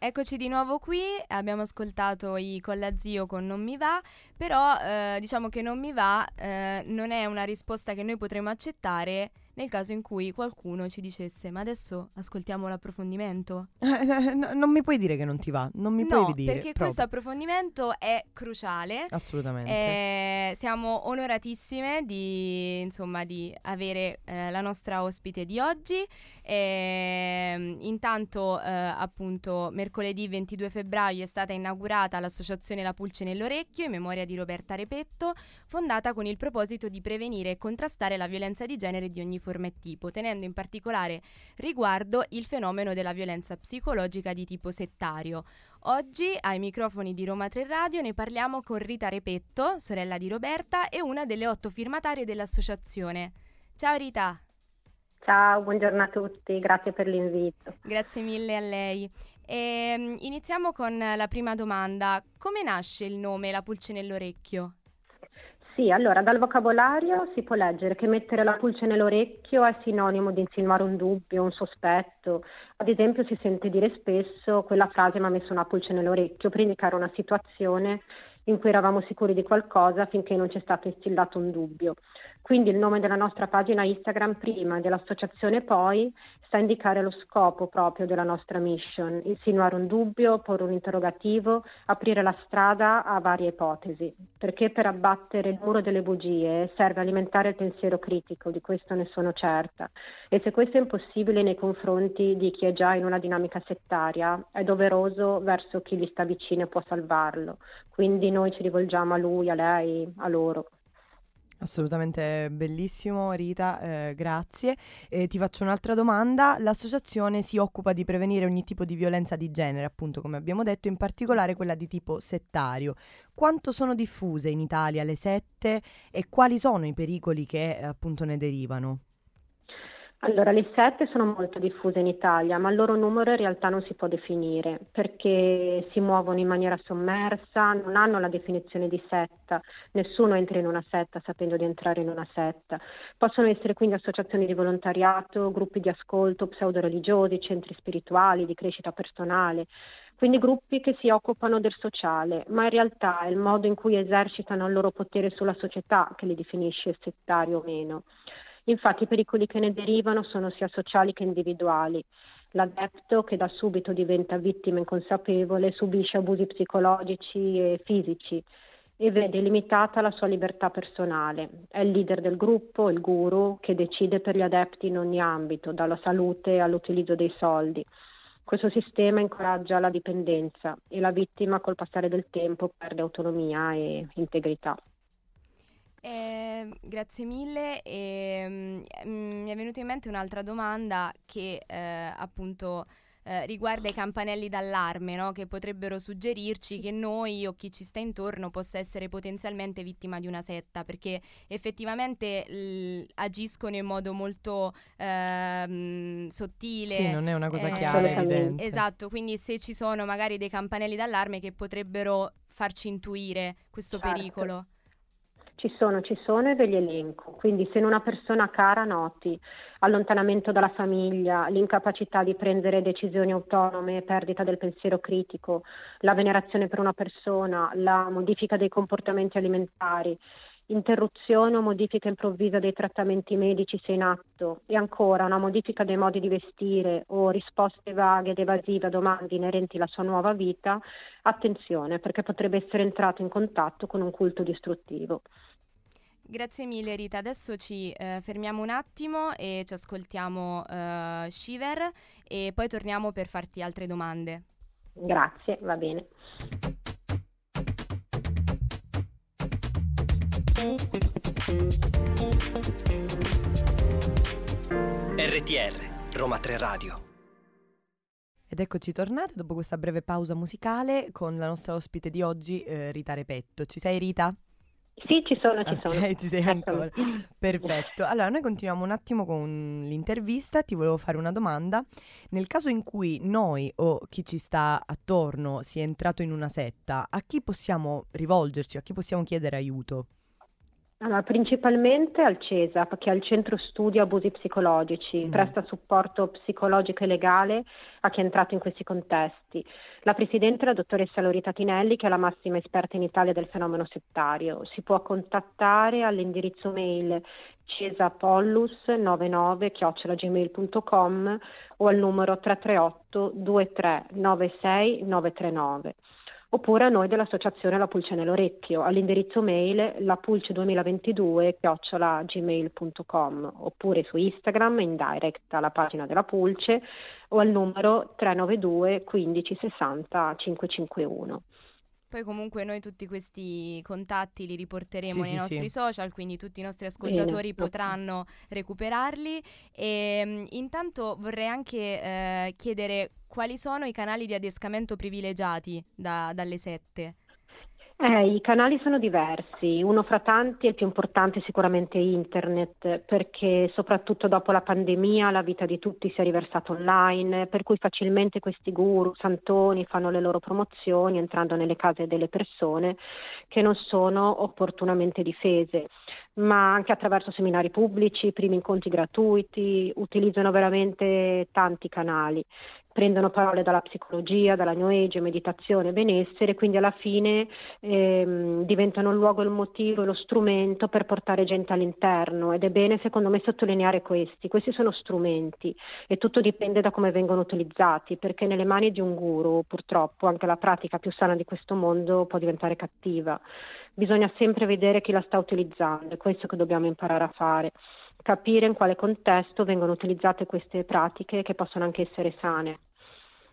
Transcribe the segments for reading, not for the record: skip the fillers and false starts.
Eccoci di nuovo qui, abbiamo ascoltato i Collazio con Non mi va, però diciamo che Non mi va non è una risposta che noi potremo accettare nel caso in cui qualcuno ci dicesse ma adesso ascoltiamo l'approfondimento. No, non mi puoi dire che non ti va, non mi puoi dire. No, perché questo approfondimento è cruciale. Assolutamente. Siamo onoratissime di avere la nostra ospite di oggi. Intanto appunto mercoledì 22 febbraio è stata inaugurata l'associazione La Pulce nell'Orecchio in memoria di Roberta Repetto, fondata con il proposito di prevenire e contrastare la violenza di genere di ogni forma e tipo, tenendo in particolare riguardo il fenomeno della violenza psicologica di tipo settario. Oggi ai microfoni di Roma 3 Radio ne parliamo con Rita Repetto, sorella di Roberta e una delle 8 firmatarie dell'associazione. Ciao Rita! Ciao, buongiorno a tutti, grazie per l'invito. Grazie mille a lei. Iniziamo con la prima domanda. Come nasce il nome La Pulce nell'Orecchio? Sì, allora dal vocabolario si può leggere che mettere la pulce nell'orecchio è sinonimo di insinuare un dubbio, un sospetto. Ad esempio si sente dire spesso quella frase mi ha messo una pulce nell'orecchio per indicare una situazione in cui eravamo sicuri di qualcosa finché non c'è stato instillato un dubbio. Quindi il nome della nostra pagina Instagram prima e dell'associazione poi sta a indicare lo scopo proprio della nostra mission, insinuare un dubbio, porre un interrogativo, aprire la strada a varie ipotesi, perché per abbattere il muro delle bugie serve alimentare il pensiero critico, di questo ne sono certa, e se questo è impossibile nei confronti di chi è già in una dinamica settaria, è doveroso verso chi gli sta vicino e può salvarlo, quindi noi ci rivolgiamo a lui, a lei, a loro. Assolutamente bellissimo Rita, grazie. Ti faccio un'altra domanda. L'associazione si occupa di prevenire ogni tipo di violenza di genere, appunto come abbiamo detto, in particolare quella di tipo settario. Quanto sono diffuse in Italia le sette e quali sono i pericoli che appunto ne derivano? Allora, le sette sono molto diffuse in Italia, ma il loro numero in realtà non si può definire perché si muovono in maniera sommersa, non hanno la definizione di setta, nessuno entra in una setta sapendo di entrare in una setta. Possono essere quindi associazioni di volontariato, gruppi di ascolto, pseudo-religiosi, centri spirituali, di crescita personale. Quindi gruppi che si occupano del sociale, ma in realtà è il modo in cui esercitano il loro potere sulla società che li definisce settario o meno. Infatti i pericoli che ne derivano sono sia sociali che individuali. L'adepto, che da subito diventa vittima inconsapevole, subisce abusi psicologici e fisici e vede limitata la sua libertà personale. È il leader del gruppo, il guru, che decide per gli adepti in ogni ambito, dalla salute all'utilizzo dei soldi. Questo sistema incoraggia la dipendenza e la vittima col passare del tempo perde autonomia e integrità. Grazie mille. Mi è venuta in mente un'altra domanda che appunto riguarda i campanelli d'allarme, no? Che potrebbero suggerirci che noi o chi ci sta intorno possa essere potenzialmente vittima di una setta, perché effettivamente agiscono in modo molto sottile. Sì, non è una cosa chiara, evidente. Esatto, quindi se ci sono magari dei campanelli d'allarme che potrebbero farci intuire questo pericolo. Ci sono e ve li elenco, quindi se in una persona cara noti allontanamento dalla famiglia, l'incapacità di prendere decisioni autonome, perdita del pensiero critico, la venerazione per una persona, la modifica dei comportamenti alimentari, interruzione o modifica improvvisa dei trattamenti medici se in atto e ancora una modifica dei modi di vestire o risposte vaghe ed evasive a domande inerenti alla sua nuova vita, attenzione perché potrebbe essere entrato in contatto con un culto distruttivo. Grazie mille Rita, adesso ci fermiamo un attimo e ci ascoltiamo Shiver e poi torniamo per farti altre domande. Grazie, va bene. RTR, Roma 3 Radio. Ed eccoci tornate dopo questa breve pausa musicale con la nostra ospite di oggi, Rita Repetto. Ci sei Rita? Sì, ci sono. Ci sei ancora. Perfetto. Allora, noi continuiamo un attimo con l'intervista. Ti volevo fare una domanda. Nel caso in cui noi o chi ci sta attorno sia entrato in una setta, a chi possiamo rivolgerci? A chi possiamo chiedere aiuto? Allora, principalmente al CESAP, che è il Centro Studi Abusi Psicologici, presta supporto psicologico e legale a chi è entrato in questi contesti. La presidente è la dottoressa Lorita Tinelli, che è la massima esperta in Italia del fenomeno settario. Si può contattare all'indirizzo mail cesapollus99@gmail.com o al numero 338 2396 939. Oppure a noi dell'associazione La Pulce nell'Orecchio all'indirizzo mail lapulce2022@gmail.com oppure su Instagram in direct alla pagina della Pulce o al numero 392 15 60 551. Poi comunque noi tutti questi contatti li riporteremo nei nostri social, quindi tutti i nostri ascoltatori potranno recuperarli. E intanto vorrei anche chiedere quali sono i canali di adescamento privilegiati dalle sette. I canali sono diversi, uno fra tanti e il più importante è sicuramente internet, perché soprattutto dopo la pandemia la vita di tutti si è riversata online, per cui facilmente questi guru, santoni fanno le loro promozioni entrando nelle case delle persone che non sono opportunamente difese, ma anche attraverso seminari pubblici, primi incontri gratuiti, utilizzano veramente tanti canali. Prendono parole dalla psicologia, dalla New Age, meditazione, benessere, quindi alla fine diventano il luogo, il motivo, lo strumento per portare gente all'interno, ed è bene secondo me sottolineare questi sono strumenti e tutto dipende da come vengono utilizzati, perché nelle mani di un guru purtroppo anche la pratica più sana di questo mondo può diventare cattiva. Bisogna sempre vedere chi la sta utilizzando, è questo che dobbiamo imparare a fare. Capire in quale contesto vengono utilizzate queste pratiche che possono anche essere sane.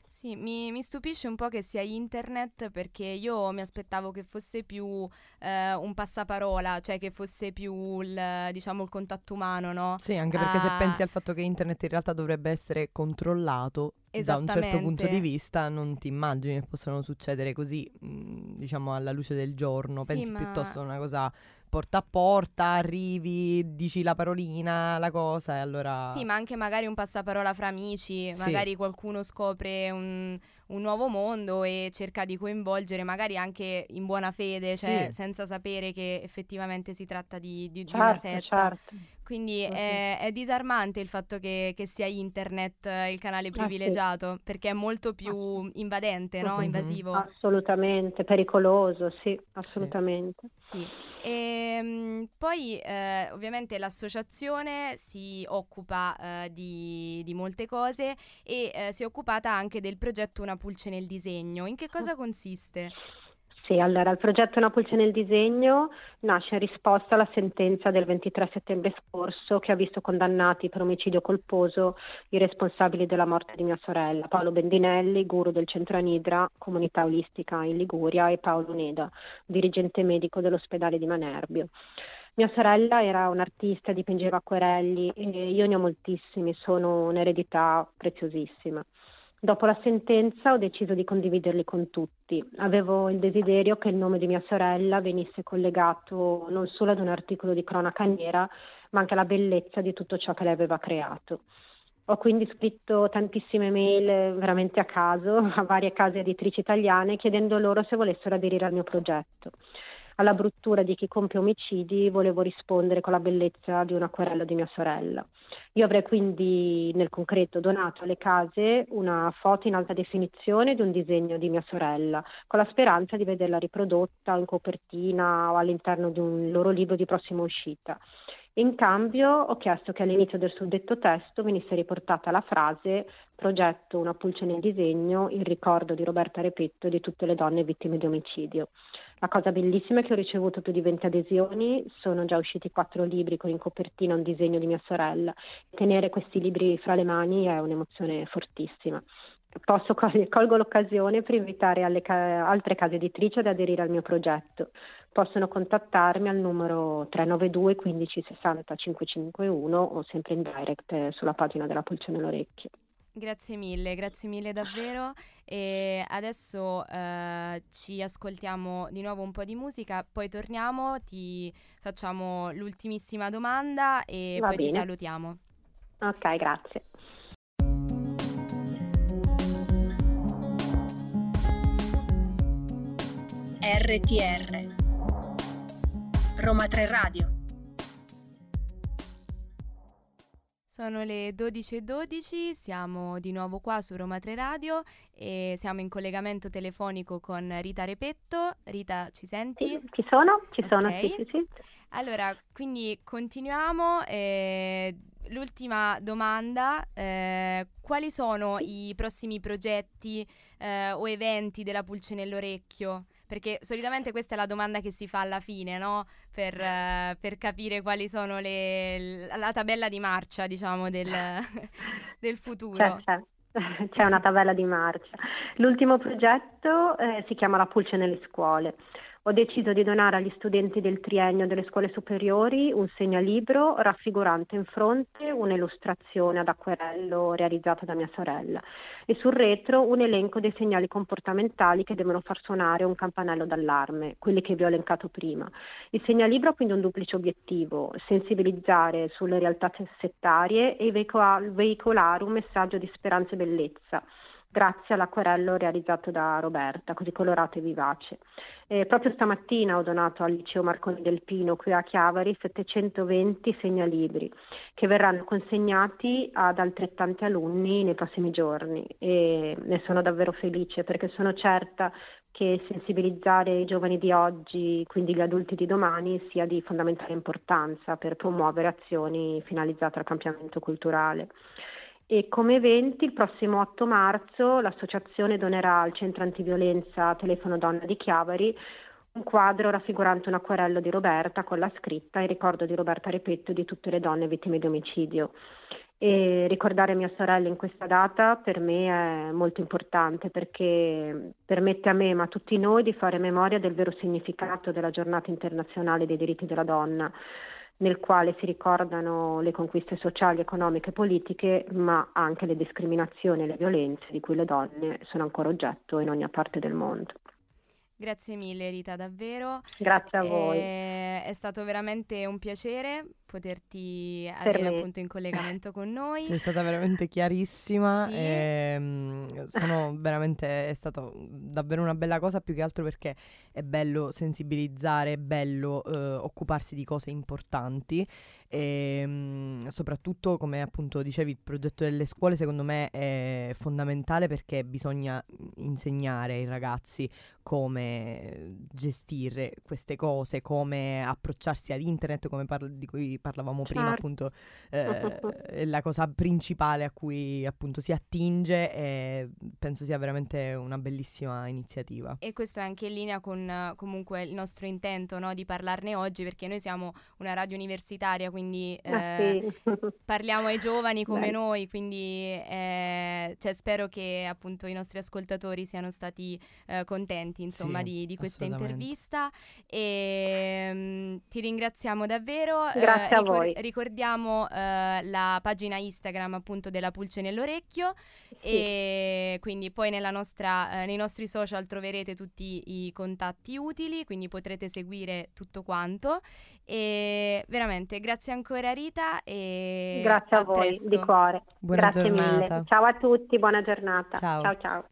Sì, mi stupisce un po' che sia internet, perché io mi aspettavo che fosse più un passaparola, cioè che fosse più il contatto umano, no? Sì, anche perché se pensi al fatto che internet in realtà dovrebbe essere controllato da un certo punto di vista, non ti immagini che possano succedere così, alla luce del giorno. Sì, pensi piuttosto a una cosa porta a porta, arrivi, dici la parolina, la cosa, e allora... Sì, ma anche magari un passaparola fra amici, magari qualcuno scopre un nuovo mondo e cerca di coinvolgere, magari anche in buona fede, cioè senza sapere che effettivamente si tratta di una setta. Certo. Quindi è disarmante il fatto che sia internet il canale privilegiato, perché è molto più invadente, no? Invasivo. Assolutamente, pericoloso, sì, assolutamente. Sì. E poi ovviamente l'associazione si occupa di molte cose e si è occupata anche del progetto Una Pulce nel Disegno. In che cosa consiste? Sì, allora il progetto Una Pulce nel Disegno nasce in risposta alla sentenza del 23 settembre scorso che ha visto condannati per omicidio colposo i responsabili della morte di mia sorella, Paolo Bendinelli, guru del centro Anidra, comunità olistica in Liguria, e Paolo Neda, dirigente medico dell'ospedale di Manerbio. Mia sorella era un'artista, dipingeva acquerelli e io ne ho moltissimi, sono un'eredità preziosissima. Dopo la sentenza ho deciso di condividerli con tutti. Avevo il desiderio che il nome di mia sorella venisse collegato non solo ad un articolo di cronaca nera, ma anche alla bellezza di tutto ciò che lei aveva creato. Ho quindi scritto tantissime mail veramente a caso a varie case editrici italiane chiedendo loro se volessero aderire al mio progetto. Alla bruttura di chi compie omicidi volevo rispondere con la bellezza di un acquerello di mia sorella. Io avrei quindi nel concreto donato alle case una foto in alta definizione di un disegno di mia sorella, con la speranza di vederla riprodotta in copertina o all'interno di un loro libro di prossima uscita. In cambio ho chiesto che all'inizio del suddetto testo venisse riportata la frase «Progetto Una Pulce nel Disegno, il ricordo di Roberta Repetto e di tutte le donne vittime di omicidio». La cosa bellissima è che ho ricevuto più di 20 adesioni, sono già usciti 4 libri con in copertina un disegno di mia sorella. Tenere questi libri fra le mani è un'emozione fortissima. Colgo l'occasione per invitare alle altre case editrici ad aderire al mio progetto. Possono contattarmi al numero 392 15 60 551 o sempre in direct sulla pagina della Pulce nell'Orecchio. Grazie mille davvero, e adesso ci ascoltiamo di nuovo un po' di musica, poi torniamo, ti facciamo l'ultimissima domanda e poi ci salutiamo. Ok, grazie. RTR Roma 3 Radio. Sono le 12:12, siamo di nuovo qua su Roma 3 Radio e siamo in collegamento telefonico con Rita Repetto. Rita, ci senti? Sì, ci sono, okay. Sì. Allora, quindi continuiamo. L'ultima domanda, quali sono i prossimi progetti o eventi della Pulce nell'Orecchio? Perché solitamente questa è la domanda che si fa alla fine, no? Per capire quali sono la tabella di marcia, diciamo, del futuro. C'è una tabella di marcia. L'ultimo progetto si chiama La Pulce nelle scuole. Ho deciso di donare agli studenti del triennio delle scuole superiori un segnalibro raffigurante in fronte un'illustrazione ad acquerello realizzata da mia sorella e sul retro un elenco dei segnali comportamentali che devono far suonare un campanello d'allarme, quelli che vi ho elencato prima. Il segnalibro ha quindi un duplice obiettivo: sensibilizzare sulle realtà settarie e veicolare un messaggio di speranza e bellezza, grazie all'acquerello realizzato da Roberta, così colorato e vivace. Proprio stamattina ho donato al Liceo Marconi del Pino, qui a Chiavari, 720 segnalibri che verranno consegnati ad altrettanti alunni nei prossimi giorni e ne sono davvero felice, perché sono certa che sensibilizzare i giovani di oggi, quindi gli adulti di domani, sia di fondamentale importanza per promuovere azioni finalizzate al cambiamento culturale. E come eventi, il prossimo 8 marzo l'associazione donerà al centro antiviolenza Telefono Donna di Chiavari un quadro raffigurante un acquerello di Roberta con la scritta "In ricordo di Roberta Repetto e di tutte le donne vittime di omicidio". E ricordare mia sorella in questa data per me è molto importante, perché permette a me, ma a tutti noi, di fare memoria del vero significato della giornata internazionale dei diritti della donna, nel quale si ricordano le conquiste sociali, economiche e politiche, ma anche le discriminazioni e le violenze di cui le donne sono ancora oggetto in ogni parte del mondo. Grazie mille Rita, davvero. Grazie a voi. È stato veramente un piacere poterti avere appunto in collegamento con noi. Sei stata veramente chiarissima. Sì. È stata davvero una bella cosa, più che altro perché è bello sensibilizzare, è bello occuparsi di cose importanti e soprattutto, come appunto dicevi, il progetto delle scuole secondo me è fondamentale, perché bisogna insegnare ai ragazzi come gestire queste cose, come approcciarsi ad internet, come di cui parlavamo prima, appunto la cosa principale a cui appunto si attinge, e penso sia veramente una bellissima iniziativa. E questo è anche in linea con comunque il nostro intento, no, di parlarne oggi, perché noi siamo una radio universitaria, quindi parliamo ai giovani come noi, quindi spero che appunto i nostri ascoltatori siano stati contenti, insomma, sì, di questa intervista, e ti ringraziamo davvero. Grazie a voi. Ricordiamo la pagina Instagram appunto della Pulce nell'Orecchio, sì. E quindi poi nei nostri social troverete tutti i contatti utili, quindi potrete seguire tutto quanto, e veramente grazie ancora Rita, e grazie a voi, presto. Di cuore. Buona giornata. Mille. Ciao a tutti, buona giornata. Ciao.